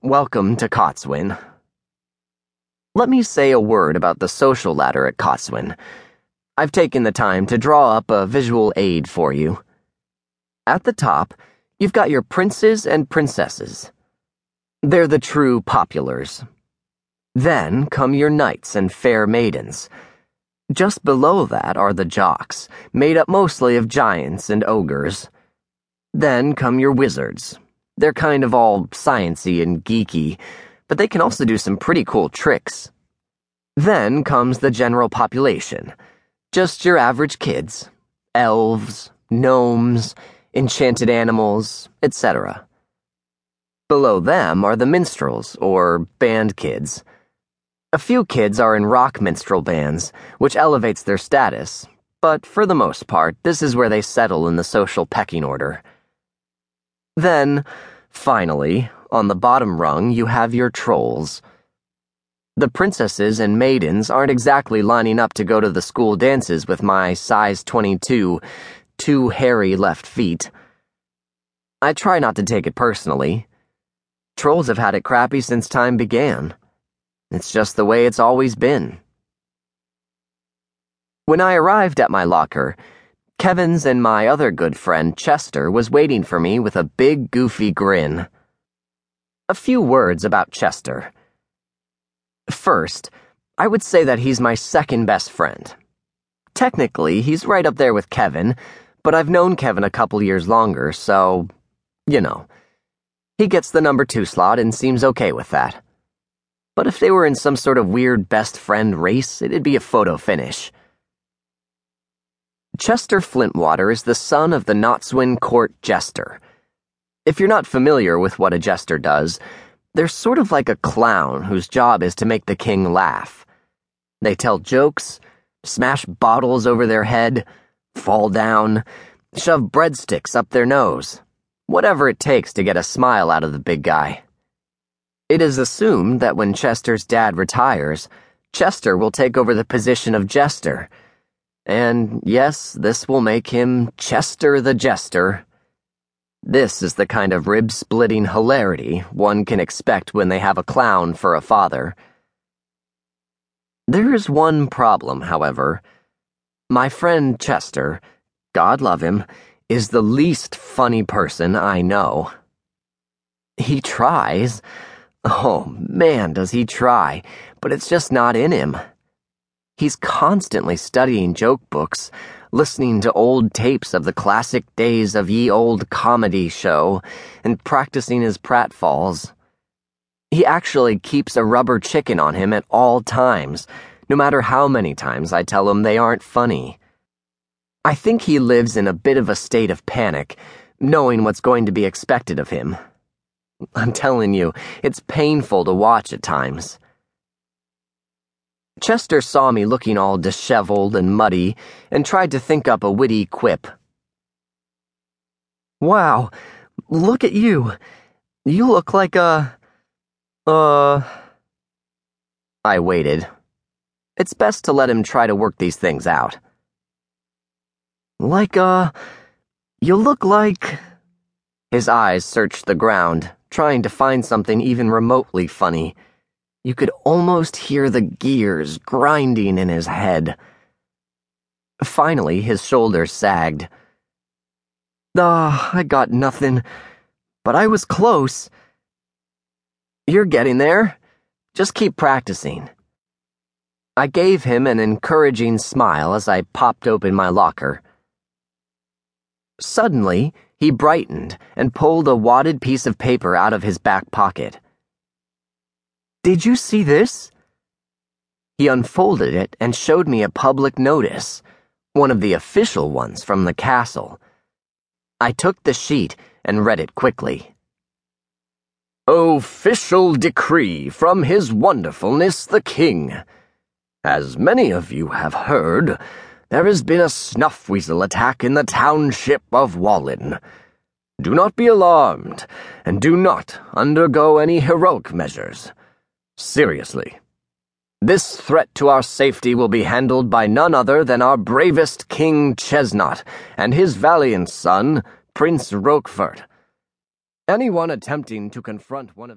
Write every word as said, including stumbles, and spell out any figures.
Welcome to Kotswin. Let me say a word about the social ladder at Kotswin. I've taken the time to draw up a visual aid for you. At the top, you've got your princes and princesses. They're the true populars. Then come your knights and fair maidens. Just below that are the jocks, made up mostly of giants and ogres. Then come your wizards. They're kind of all sciency and geeky, but they can also do some pretty cool tricks. Then comes the general population. Just your average kids. Elves, gnomes, enchanted animals, et cetera. Below them are the minstrels, or band kids. A few kids are in rock minstrel bands, which elevates their status, but for the most part, this is where they settle in the social pecking order. Then, finally, on the bottom rung, you have your trolls. The princesses and maidens aren't exactly lining up to go to the school dances with my size twenty-two, two hairy left feet. I try not to take it personally. Trolls have had it crappy since time began. It's just the way it's always been. When I arrived at my locker, Kevin's and my other good friend Chester was waiting for me with a big goofy grin. A few words about Chester. First, I would say that he's my second best friend. Technically, he's right up there with Kevin, but I've known Kevin a couple years longer, so, you know. He gets the number two slot and seems okay with that. But if they were in some sort of weird best friend race, it'd be a photo finish. Chester Flintwater is the son of the Kotswin court jester. If you're not familiar with what a jester does, they're sort of like a clown whose job is to make the king laugh. They tell jokes, smash bottles over their head, fall down, shove breadsticks up their nose, whatever it takes to get a smile out of the big guy. It is assumed that when Chester's dad retires, Chester will take over the position of jester. And yes, this will make him Chester the Jester. This is the kind of rib-splitting hilarity one can expect when they have a clown for a father. There is one problem, however. My friend Chester, God love him, is the least funny person I know. He tries. Oh, man, does he try, but it's just not in him. He's constantly studying joke books, listening to old tapes of the classic days of Ye Olde Comedy Show, and practicing his pratfalls. He actually keeps a rubber chicken on him at all times, no matter how many times I tell him they aren't funny. I think he lives in a bit of a state of panic, knowing what's going to be expected of him. I'm telling you, it's painful to watch at times. Chester saw me looking all disheveled and muddy and tried to think up a witty quip. "Wow, look at you. You look like a... uh... I waited. It's best to let him try to work these things out. "Like a... You look like..." His eyes searched the ground, trying to find something even remotely funny. You could almost hear the gears grinding in his head. Finally, his shoulders sagged. Ah, I got nothing, but I was close. You're getting there. Just keep practicing. I gave him an encouraging smile as I popped open my locker. Suddenly, he brightened and pulled a wadded piece of paper out of his back pocket. "Did you see this?" He unfolded it and showed me a public notice, one of the official ones from the castle. I took the sheet and read it quickly. "Official decree from His Wonderfulness the King. As many of you have heard, there has been a snuff weasel attack in the township of Wallen. Do not be alarmed, and do not undergo any heroic measures. Seriously, this threat to our safety will be handled by none other than our bravest King Chesnot and his valiant son, Prince Roquefort. Anyone attempting to confront one of these